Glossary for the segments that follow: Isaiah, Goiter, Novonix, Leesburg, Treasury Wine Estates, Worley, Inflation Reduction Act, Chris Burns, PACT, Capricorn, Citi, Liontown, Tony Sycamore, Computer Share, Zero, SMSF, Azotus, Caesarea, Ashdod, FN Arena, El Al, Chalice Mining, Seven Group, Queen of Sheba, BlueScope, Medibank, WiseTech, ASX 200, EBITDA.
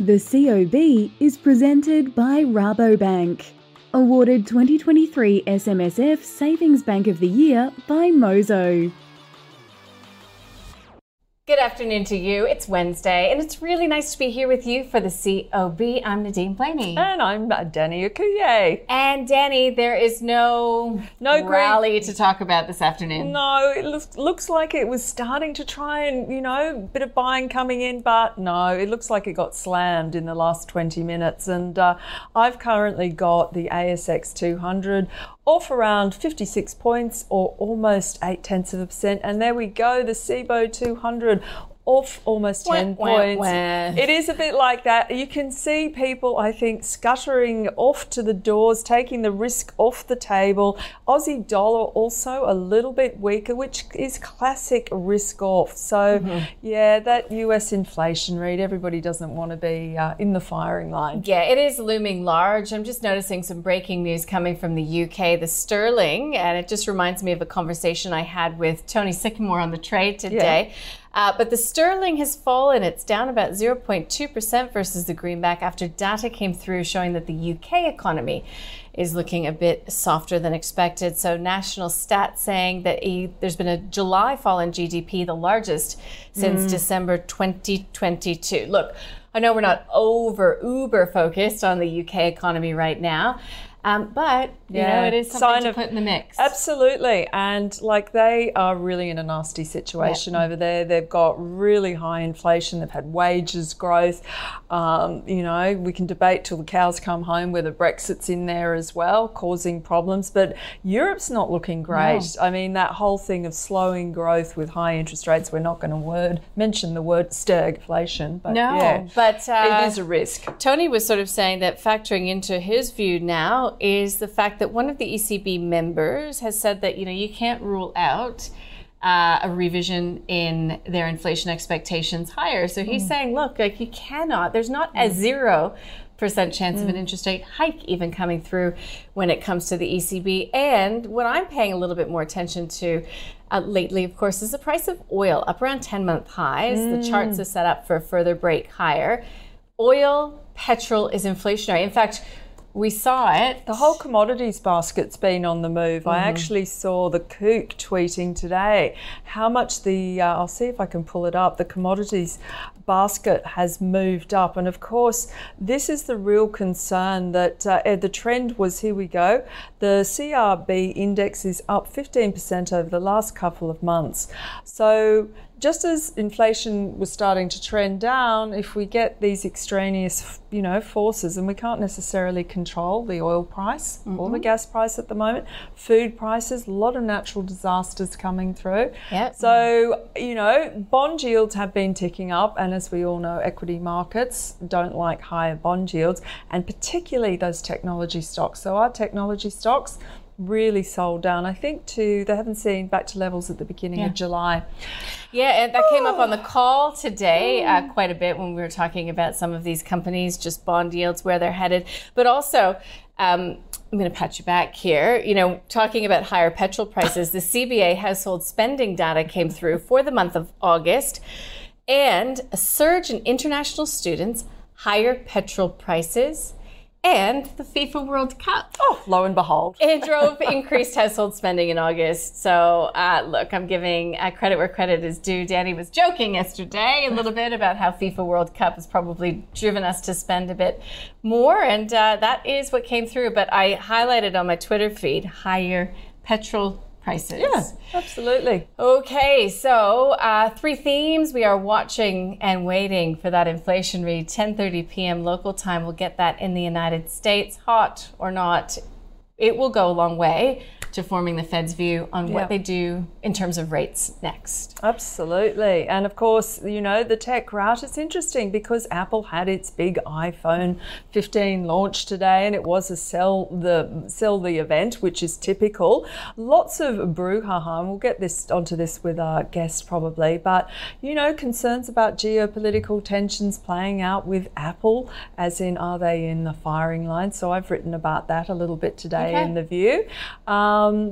The COB is presented by Rabobank. Awarded 2023 SMSF Savings Bank of the Year by Mozo. Good afternoon to you. It's Wednesday, and it's really nice to be here with you for the COB. I'm Nadine Blaney. And I'm Danny Okuye. And Danny, there is no rally to talk about this afternoon. No, it looks like it was starting to try and, a bit of buying coming in, but no, it looks like it got slammed in the last 20 minutes. And I've currently got the ASX 200 off around 56 points or almost 0.8%. And there we go, the SIBO 200 off almost 10 points. It is a bit like that. You can see people, I think, scuttering off to the doors, taking the risk off the table. Aussie dollar also a little bit weaker, which is classic risk off. So, yeah, that US inflation read, everybody doesn't want to be in the firing line. Yeah, it is looming large. I'm just noticing some breaking news coming from the UK, the sterling, and it just reminds me of a conversation I had with Tony Sycamore on the trade today. Yeah. But the sterling has fallen. It's down about 0.2% versus the greenback after data came through showing that the UK economy is looking a bit softer than expected. So national stats saying that there's been a July fall in GDP, the largest since December 2022. Look, I know we're not uber focused on the UK economy right now, but, it is something to put in the mix. Absolutely. And, they are really in a nasty situation over there. They've got really high inflation. They've had wages growth. We can debate till the cows come home whether Brexit's in there as well, causing problems. But Europe's not looking great. No. I mean, that whole thing of slowing growth with high interest rates, we're not going to mention the word stagflation. But, no, but it is a risk. Tony was sort of saying that factoring into his view now is the fact that one of the ECB members has said that, you can't rule out a revision in their inflation expectations higher. So he's saying, look, you cannot, there's not a 0% chance of an interest rate hike even coming through when it comes to the ECB. And what I'm paying a little bit more attention to lately, of course, is the price of oil up around 10-month highs. The charts are set up for a further break higher. Oil, petrol is inflationary. In fact, we saw it. The whole commodities basket's been on the move. I actually saw the Kook tweeting today how much the, I'll see if I can pull it up, the commodities basket has moved up. And of course, this is the real concern that the trend was, here we go, the CRB index is up 15% over the last couple of months. So just as inflation was starting to trend down, if we get these extraneous, forces, and we can't necessarily control the oil price or the gas price at the moment, food prices, a lot of natural disasters coming through. Yep. So, bond yields have been ticking up, and as we all know, equity markets don't like higher bond yields, and particularly those technology stocks. So our technology stocks really sold down, I think, they haven't seen back to levels at the beginning of July. Yeah, and that came up on the call today quite a bit when we were talking about some of these companies, just bond yields, where they're headed. But also, I'm going to pat you back here, talking about higher petrol prices, the CBA household spending data came through for the month of August, and a surge in international students, higher petrol prices, and the FIFA World Cup. Oh, lo and behold. It drove increased household spending in August. So, look, I'm giving credit where credit is due. Danny was joking yesterday a little bit about how FIFA World Cup has probably driven us to spend a bit more. And that is what came through. But I highlighted on my Twitter feed higher petrol prices. Yeah, absolutely. Okay, so three themes. We are watching and waiting for that inflation read, 10:30 p.m. local time. We'll get that in the United States. Hot or not, it will go a long way to forming the Fed's view on what they do in terms of rates next. Absolutely. And of course, you know, the tech route, it's interesting because Apple had its big iPhone 15 launch today, and it was a sell the event, which is typical. Lots of brouhaha, and we'll get this onto this with our guest probably, but, you know, concerns about geopolitical tensions playing out with Apple, as in, are they in the firing line? So I've written about that a little bit today in The View.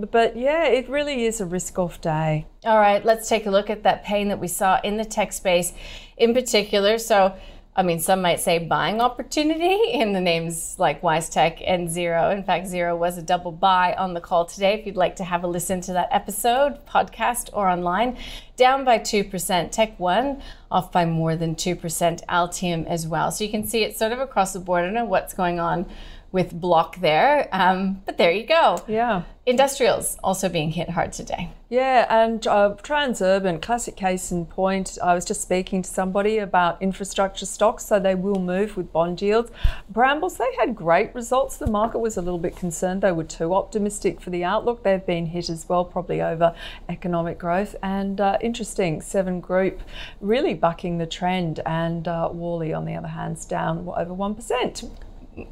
But yeah, it really is a risk-off day. All right, let's take a look at that pain that we saw in the tech space in particular. So, I mean, some might say buying opportunity in the names like WiseTech and Zero. In fact, Zero was a double buy on the call today. If you'd like to have a listen to that episode, podcast or online, down by 2%. Tech One off by more than 2%. Altium as well. So you can see it's sort of across the board. I don't know what's going on with Block there, but there you go. Yeah. Industrials also being hit hard today. Yeah, and Transurban, classic case in point. I was just speaking to somebody about infrastructure stocks, so they will move with bond yields. Brambles, they had great results. The market was a little bit concerned. They were too optimistic for the outlook. They've been hit as well, probably over economic growth. And interesting, Seven Group really bucking the trend, and Worley, on the other hand, is down over 1%.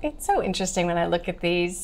It's so interesting when I look at these.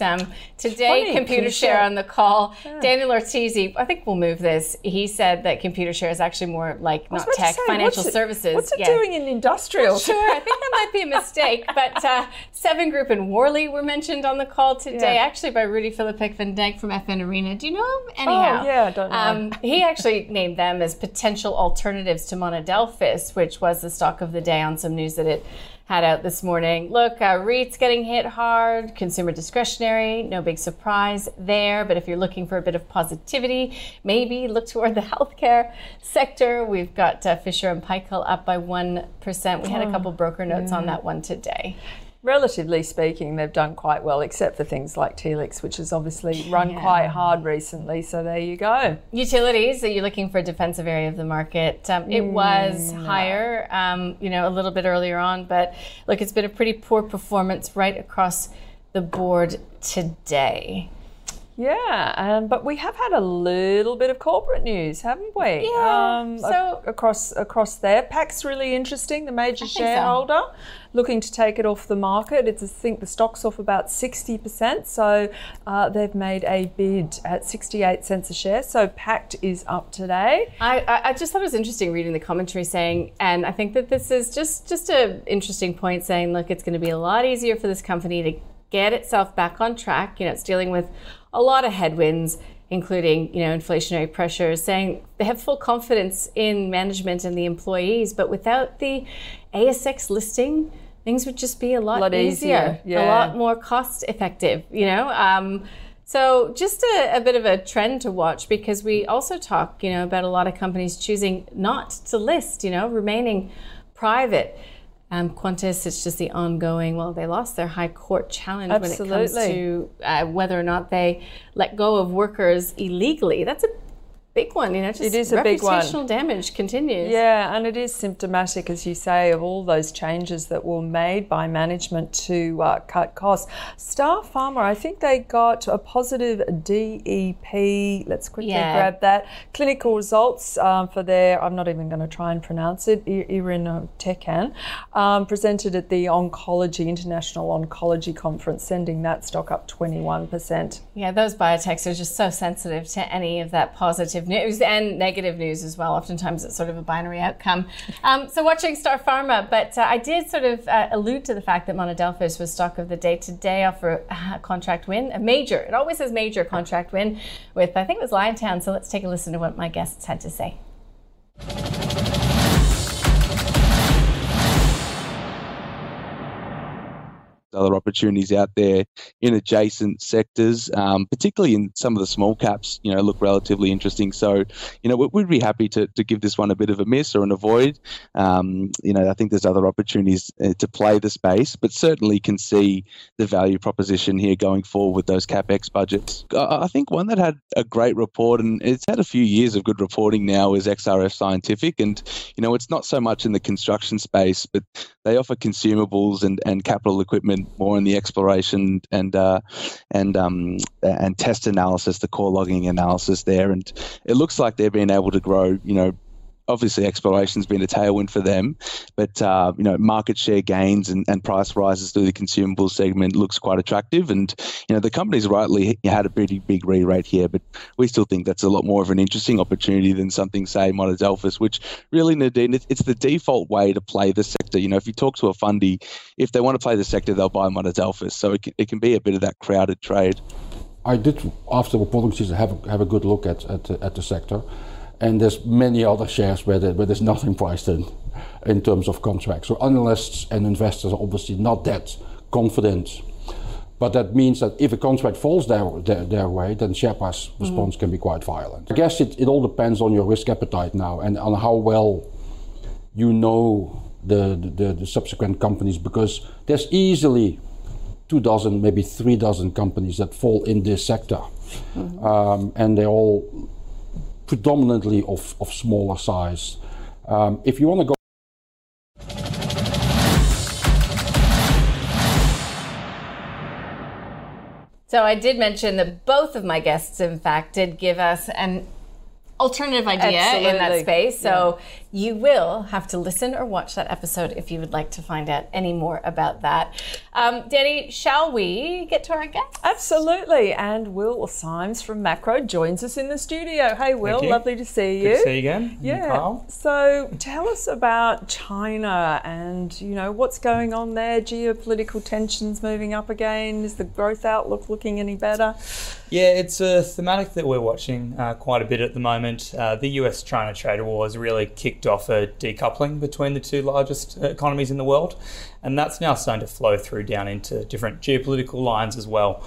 Today, Computer Share on the call. Yeah. Daniel Ortiz, I think we'll move this. He said that Computer Share is actually more like not tech, say, financial services. What's it doing in industrial? Well, sure, I think that might be a mistake. But Seven Group and Worley were mentioned on the call today, actually by Rudy Filippic van Dijk from FN Arena. Do you know him? Anyhow, I don't know. He actually named them as potential alternatives to Monadelphous, which was the stock of the day on some news that it had out this morning. Look, REITs getting hit hard, consumer discretionary, no big surprise there. But if you're looking for a bit of positivity, maybe look toward the healthcare sector. We've got Fisher and Paykel up by 1%. We had a couple broker notes on that one today. Relatively speaking, they've done quite well, except for things like Telix, which has obviously run quite hard recently. So there you go. Utilities, are you looking for a defensive area of the market? It was higher, a little bit earlier on. But look, it's been a pretty poor performance right across the board today. Yeah, but we have had a little bit of corporate news, haven't we? Yeah. So across there, PAC's really interesting. The major shareholder looking to take it off the market. It's, I think the stock's off about 60%. So they've made a bid at 68 cents a share. So PACT is up today. I just thought it was interesting reading the commentary saying, and I think that this is just an interesting point saying, look, it's going to be a lot easier for this company to get itself back on track. You know, it's dealing with a lot of headwinds, including, inflationary pressures, saying they have full confidence in management and the employees, but without the ASX listing, things would just be a lot easier. Yeah. A lot more cost effective, So just a bit of a trend to watch, because we also talk, about a lot of companies choosing not to list, remaining private. Qantas, it's just the ongoing, they lost their high court challenge when it comes to whether or not they let go of workers illegally. That's a big one, just it is a big one. Reputational damage continues. Yeah, and it is symptomatic, as you say, of all those changes that were made by management to cut costs. Star Pharma, I think they got a positive DEP. Let's quickly grab that. Clinical results for their, I'm not even going to try and pronounce it, irinotecan, presented at the International Oncology Conference, sending that stock up 21%. Yeah, those biotechs are just so sensitive to any of that positive news and negative news as well. Oftentimes it's sort of a binary outcome. So watching Star Pharma, but I did sort of allude to the fact that Monadelphous was stock of the day today after a contract win, it always says major contract win with, I think it was Liontown. So let's take a listen to what my guests had to say. other opportunities out there in adjacent sectors, particularly in some of the small caps, you know, look relatively interesting. So, you know, we'd be happy to give this one a bit of a miss or an avoid. You know, I think there's other opportunities to play the space, but certainly can see the value proposition here going forward with those CapEx budgets. I think one that had a great report, and it's had a few years of good reporting now, is XRF Scientific. And, you know, it's not so much in the construction space, but they offer consumables and capital equipment more in the exploration and test analysis, the core logging analysis there. And it looks like they're being able to grow, you know, obviously exploration's been a tailwind for them, but, you know, market share gains and price rises through the consumable segment looks quite attractive. And, you know, the company's rightly had a pretty big re-rate here, but we still think that's a lot more of an interesting opportunity than something, say, Monadelphous, which really, Nadine, it's the default way to play the sector. You know, if you talk to a fundy, if they want to play the sector, they'll buy Monadelphous. So it can be a bit of that crowded trade. I did, after the reporting season, have a good look at the sector. And there's many other shares where there's nothing priced in terms of contracts. So analysts and investors are obviously not that confident. But that means that if a contract falls their way, then share price response can be quite violent. I guess it all depends on your risk appetite now and on how well you know the subsequent companies, because there's easily 2 dozen, maybe 3 dozen companies that fall in this sector. Mm-hmm. And they're all predominantly of smaller size. If you want to go So I did mention that both of my guests, in fact, did give us an alternative idea. Absolutely. In that space. So yeah. You will have to listen or watch that episode if you would like to find out any more about that. Danny, shall we get to our guests? Absolutely. And Will Symes from Macro joins us in the studio. Hey, Will, lovely to see you. Good to see you again. Yeah. So tell us about China and, you know, what's going on there, geopolitical tensions moving up again. Is the growth outlook looking any better? Yeah, it's a thematic that we're watching quite a bit at the moment. The US-China trade war has really kicked off a decoupling between the two largest economies in the world, and that's now starting to flow through down into different geopolitical lines as well.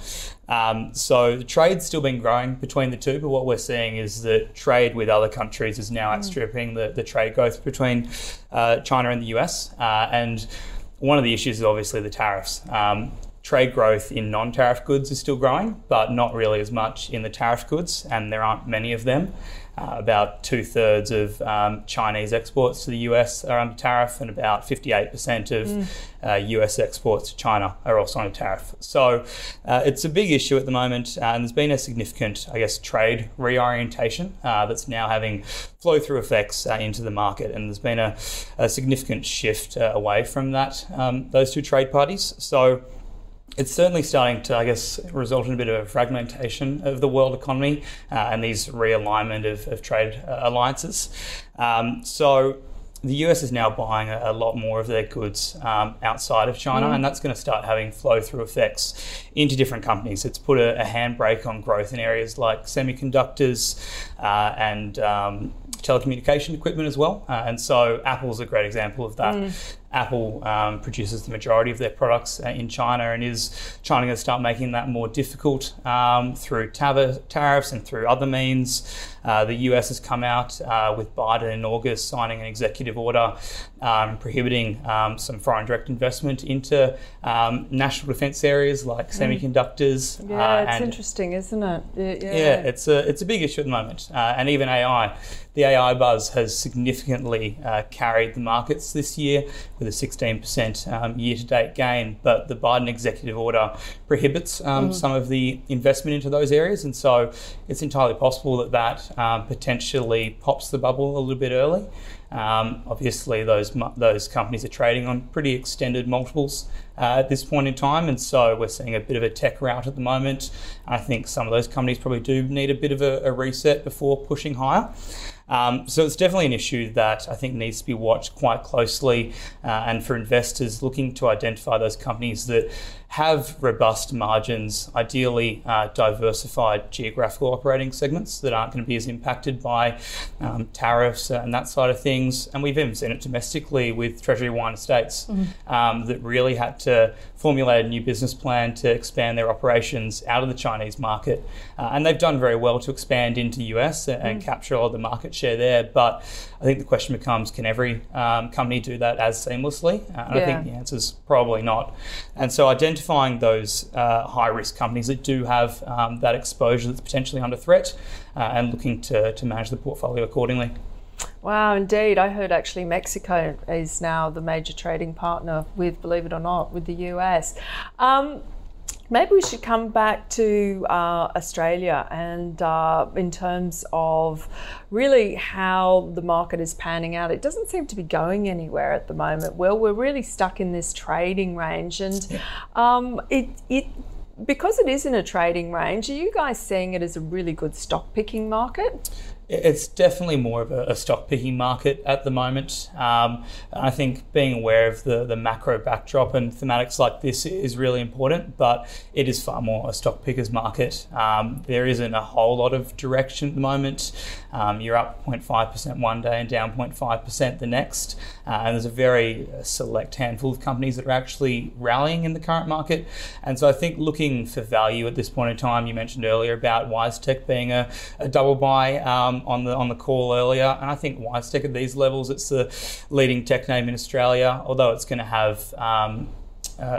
So the trade's still been growing between the two, but what we're seeing is that trade with other countries is now outstripping the trade growth between China and the US. And one of the issues is obviously the tariffs. Trade growth in non-tariff goods is still growing, but not really as much in the tariff goods, and there aren't many of them. About 2/3 of Chinese exports to the US are under tariff, and about 58% of US exports to China are also under tariff. So it's a big issue at the moment, and there's been a significant, I guess, trade reorientation that's now having flow-through effects into the market, and there's been a significant shift away from that those two trade parties. So it's certainly starting to, I guess, result in a bit of a fragmentation of the world economy and these realignment of trade alliances. So the US is now buying a lot more of their goods outside of China, and that's going to start having flow-through effects into different companies. It's put a handbrake on growth in areas like semiconductors and telecommunication equipment as well. And so Apple's a great example of that. Apple produces the majority of their products in China, and is China going to start making that more difficult through tariffs and through other means? The US has come out with Biden in August signing an executive order prohibiting some foreign direct investment into national defense areas like semiconductors. Yeah, it's interesting, isn't it? Yeah, it's a big issue at the moment. And even AI. The AI buzz has significantly carried the markets this year with a 16% year-to-date gain, but the Biden executive order prohibits some of the investment into those areas, and so it's entirely possible that potentially pops the bubble a little bit early. Obviously, those companies are trading on pretty extended multiples at this point in time, and so we're seeing a bit of a tech rout at the moment. I think some of those companies probably do need a bit of a reset before pushing higher. So it's definitely an issue that I think needs to be watched quite closely, and for investors looking to identify those companies that have robust margins, ideally diversified geographical operating segments that aren't going to be as impacted by tariffs and that side of things. And we've even seen it domestically with Treasury Wine Estates that really had to formulate a new business plan to expand their operations out of the Chinese market. And they've done very well to expand into the US and capture all the market share there. But I think the question becomes, can every company do that as seamlessly? And I think the answer is probably not. And so identifying those high-risk companies that do have that exposure that's potentially under threat and looking to manage the portfolio accordingly. Wow, indeed. I heard actually Mexico is now the major trading partner with, believe it or not, with the US. Maybe we should come back to Australia and in terms of really how the market is panning out. It doesn't seem to be going anywhere at the moment. Well, we're really stuck in this trading range, and because it is in a trading range, are you guys seeing it as a really good stock picking market? It's definitely more of a stock picking market at the moment. I think being aware of the macro backdrop and thematics like this is really important, but it is far more a stock pickers market. There isn't a whole lot of direction at the moment. You're up 0.5% one day and down 0.5% the next. And there's a very select handful of companies that are actually rallying in the current market. And so I think looking for value at this point in time, you mentioned earlier about WiseTech being a double buy on the call earlier. And I think WiseTech at these levels, it's the leading tech name in Australia, although it's going to have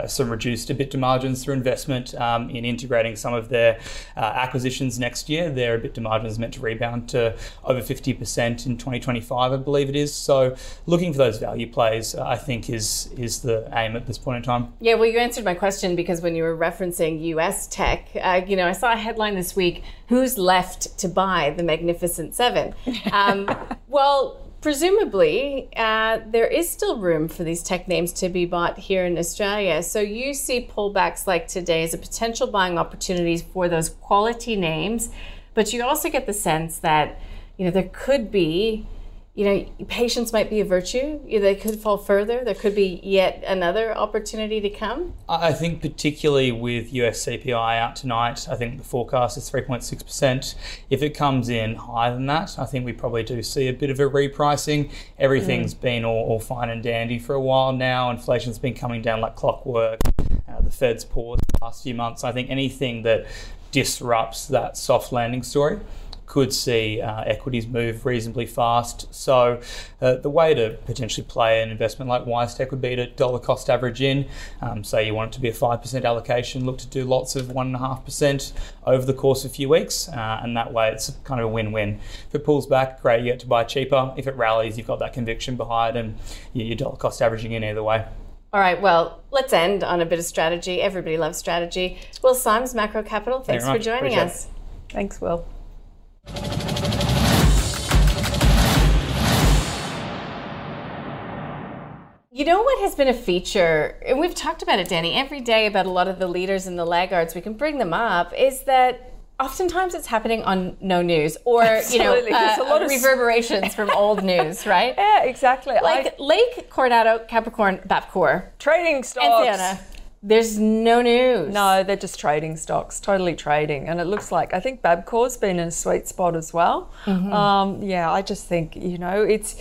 some reduced EBITDA margins through investment in integrating some of their acquisitions next year. Their EBITDA margin is meant to rebound to over 50% in 2025, I believe it is. So looking for those value plays, I think, is the aim at this point in time. Yeah, well, you answered my question, because when you were referencing US tech, you know, I saw a headline this week, who's left to buy the Magnificent Seven? Well, presumably, there is still room for these tech names to be bought here in Australia. So you see pullbacks like today as a potential buying opportunities for those quality names, but you also get the sense that, you know, there could be, you know, patience might be a virtue. They could fall further. There could be yet another opportunity to come. I think particularly with US CPI out tonight, I think the forecast is 3.6%. If it comes in higher than that, I think we probably do see a bit of a repricing. Everything's been all fine and dandy for a while now. Inflation's been coming down like clockwork. The Fed's paused the last few months. I think anything that disrupts that soft landing story could see equities move reasonably fast. So the way to potentially play an investment like WiseTech would be to dollar cost average in. Say you want it to be a 5% allocation, look to do lots of 1.5% over the course of a few weeks. And that way it's kind of a win-win. If it pulls back, great, you get to buy cheaper. If it rallies, you've got that conviction behind and you're dollar cost averaging in either way. All right, well, let's end on a bit of strategy. Everybody loves strategy. Will Symes, Macro Capital, thanks for joining us. Thanks, Will. You know what has been a feature, and we've talked about it, Danny, every day about a lot of the leaders and the laggards, we can bring them up, is that oftentimes it's happening on no news or, you know, a lot of reverberations from old news, right? Yeah, exactly. Like Lake, Coronado, Capricorn, Bapcor. Trading stocks. And Sienna. There's no news. No, they're just trading stocks, totally trading. And it looks like, I think Babcor's been in a sweet spot as well. Yeah, I just think, you know, it's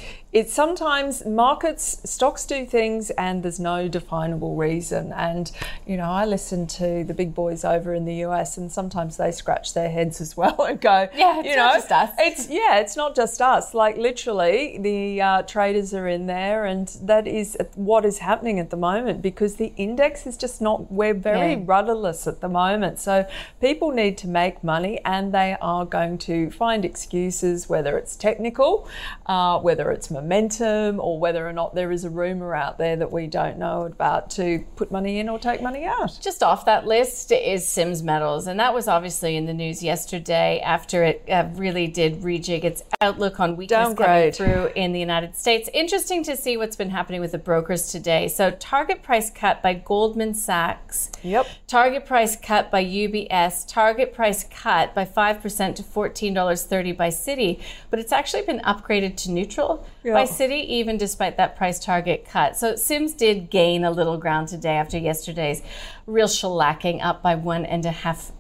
sometimes markets, stocks do things and there's no definable reason. And, you know, I listen to the big boys over in the US and sometimes they scratch their heads as well and go, yeah, it's not just us. It's not just us. Like literally the traders are in there and that is what is happening at the moment because the index is just we're very rudderless at the moment. So people need to make money and they are going to find excuses, whether it's technical, whether it's momentum, or whether or not there is a rumor out there that we don't know about to put money in or take money out. Just off that list is Sims Metals. And that was obviously in the news yesterday after it really did rejig its outlook on weakness downgrade coming through in the United States. Interesting to see what's been happening with the brokers today. So target price cut by Goldman Sachs. Yep. Target price cut by UBS. Target price cut by 5% to $14.30 by Citi. But it's actually been upgraded to neutral. Yeah. by Citi, even despite that price target cut. So Sims did gain a little ground today after yesterday's real shellacking, up by 1.5%.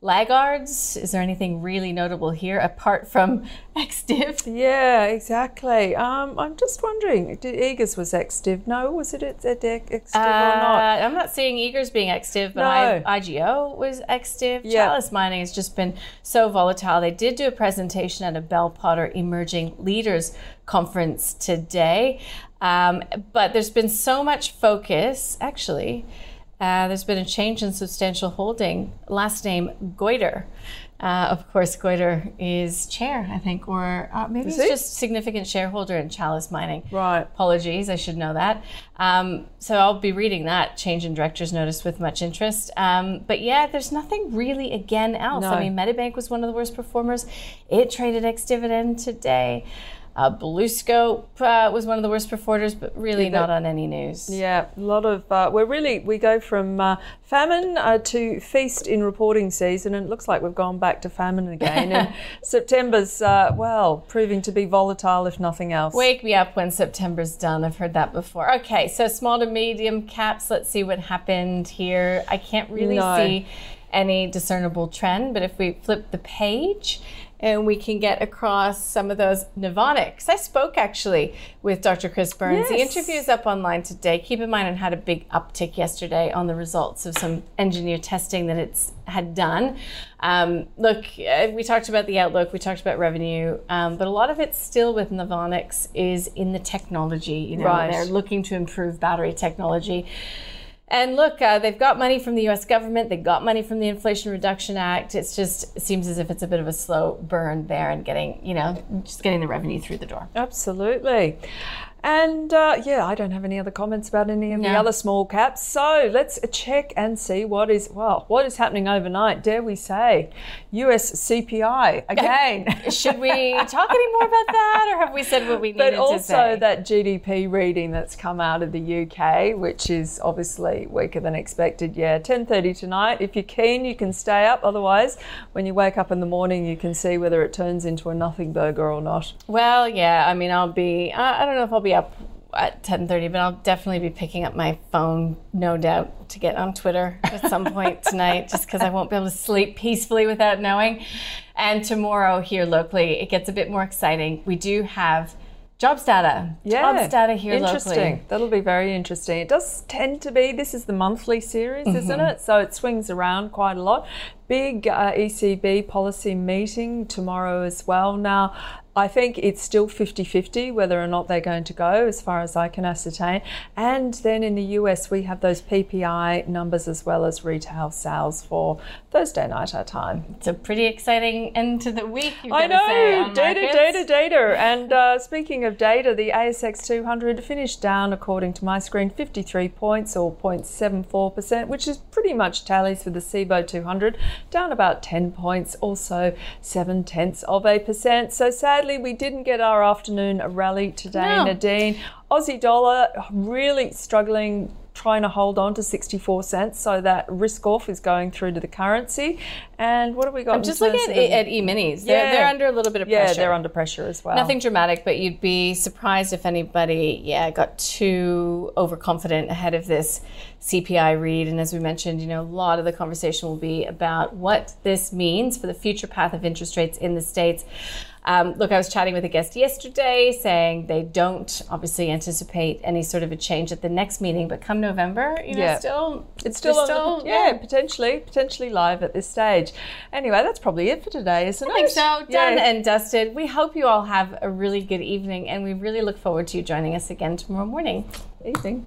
Laggards, is there anything really notable here apart from ex-div? Yeah, exactly. I'm just wondering, Eagers was ex-div. No, was it ex-div or not? I'm not seeing Eagers being ex-div, but no. IGO was ex-div. Yeah. Chalice Mining has just been so volatile. They did do a presentation at a Bell Potter Emerging Leaders Conference today, but there's been so much focus, actually. There's been a change in substantial holding. Last name, Goiter. Of course, Goiter is chair, I think, or maybe he's just significant shareholder in Chalice Mining. Right. Apologies, I should know that. So I'll be reading that change in director's notice with much interest. But yeah, there's nothing really again else. No. I mean, Medibank was one of the worst performers. It traded ex-dividend today. BlueScope was one of the worst performers, but really not on any news. Yeah, a lot of, we go from famine to feast in reporting season, and it looks like we've gone back to famine again. And September's, proving to be volatile, if nothing else. Wake me up when September's done. I've heard that before. Okay, so small to medium caps, let's see what happened here. I can't really see any discernible trend, but if we flip the page, and we can get across some of those. Novonix, I spoke actually with Dr. Chris Burns. Yes. The interview is up online today. Keep in mind it had a big uptick yesterday on the results of some engineer testing that it had done. Look, we talked about the outlook, we talked about revenue, but a lot of it still with Novonix is in the technology. They're looking to improve battery technology. And look, they've got money from the U.S. government. They got money from the Inflation Reduction Act. It seems as if it's a bit of a slow burn there and getting the revenue through the door. Absolutely. And I don't have any other comments about any of the other small caps. So let's check and see what is happening overnight, dare we say. US CPI, again. Should we talk any more about that, or have we said what we needed to say? But also that GDP reading that's come out of the UK, which is obviously weaker than expected. Yeah, 10:30 tonight. If you're keen, you can stay up. Otherwise, when you wake up in the morning, you can see whether it turns into a nothing burger or not. Well, yeah, I mean, I'll be, I don't know if I'll be up at 10:30, but I'll definitely be picking up my phone, no doubt, to get on Twitter at some point tonight, just because I won't be able to sleep peacefully without knowing. And tomorrow here locally, it gets a bit more exciting. We do have jobs data here interesting. Locally. Interesting. That'll be very interesting. It does tend to be, this is the monthly series, isn't it? So it swings around quite a lot. Big ECB policy meeting tomorrow as well. Now, I think it's still 50-50 whether or not they're going to go, as far as I can ascertain. And then in the US, we have those PPI numbers as well as retail sales for Thursday night our time. It's a pretty exciting end to the week, you've got to say, on markets. I know, data. And speaking of data, the ASX 200 finished down, according to my screen, 53 points or 0.74%, which is pretty much tallies for the SIBO 200. Down about 10 points, also 0.7%. So sadly, we didn't get our afternoon rally today, Nadine. Aussie dollar really struggling, trying to hold on to 64 cents. So that risk off is going through to the currency. And what have we got? I'm just looking at E-minis. They're under a little bit of pressure. Yeah, they're under pressure as well. Nothing dramatic, but you'd be surprised if anybody got too overconfident ahead of this CPI read. And as we mentioned, a lot of the conversation will be about what this means for the future path of interest rates in the States. Look, I was chatting with a guest yesterday saying they don't obviously anticipate any sort of a change at the next meeting, but come November, potentially live at this stage. Anyway, that's probably it for today, isn't it? I think so. Done and dusted. We hope you all have a really good evening, and we really look forward to you joining us again tomorrow morning. Evening.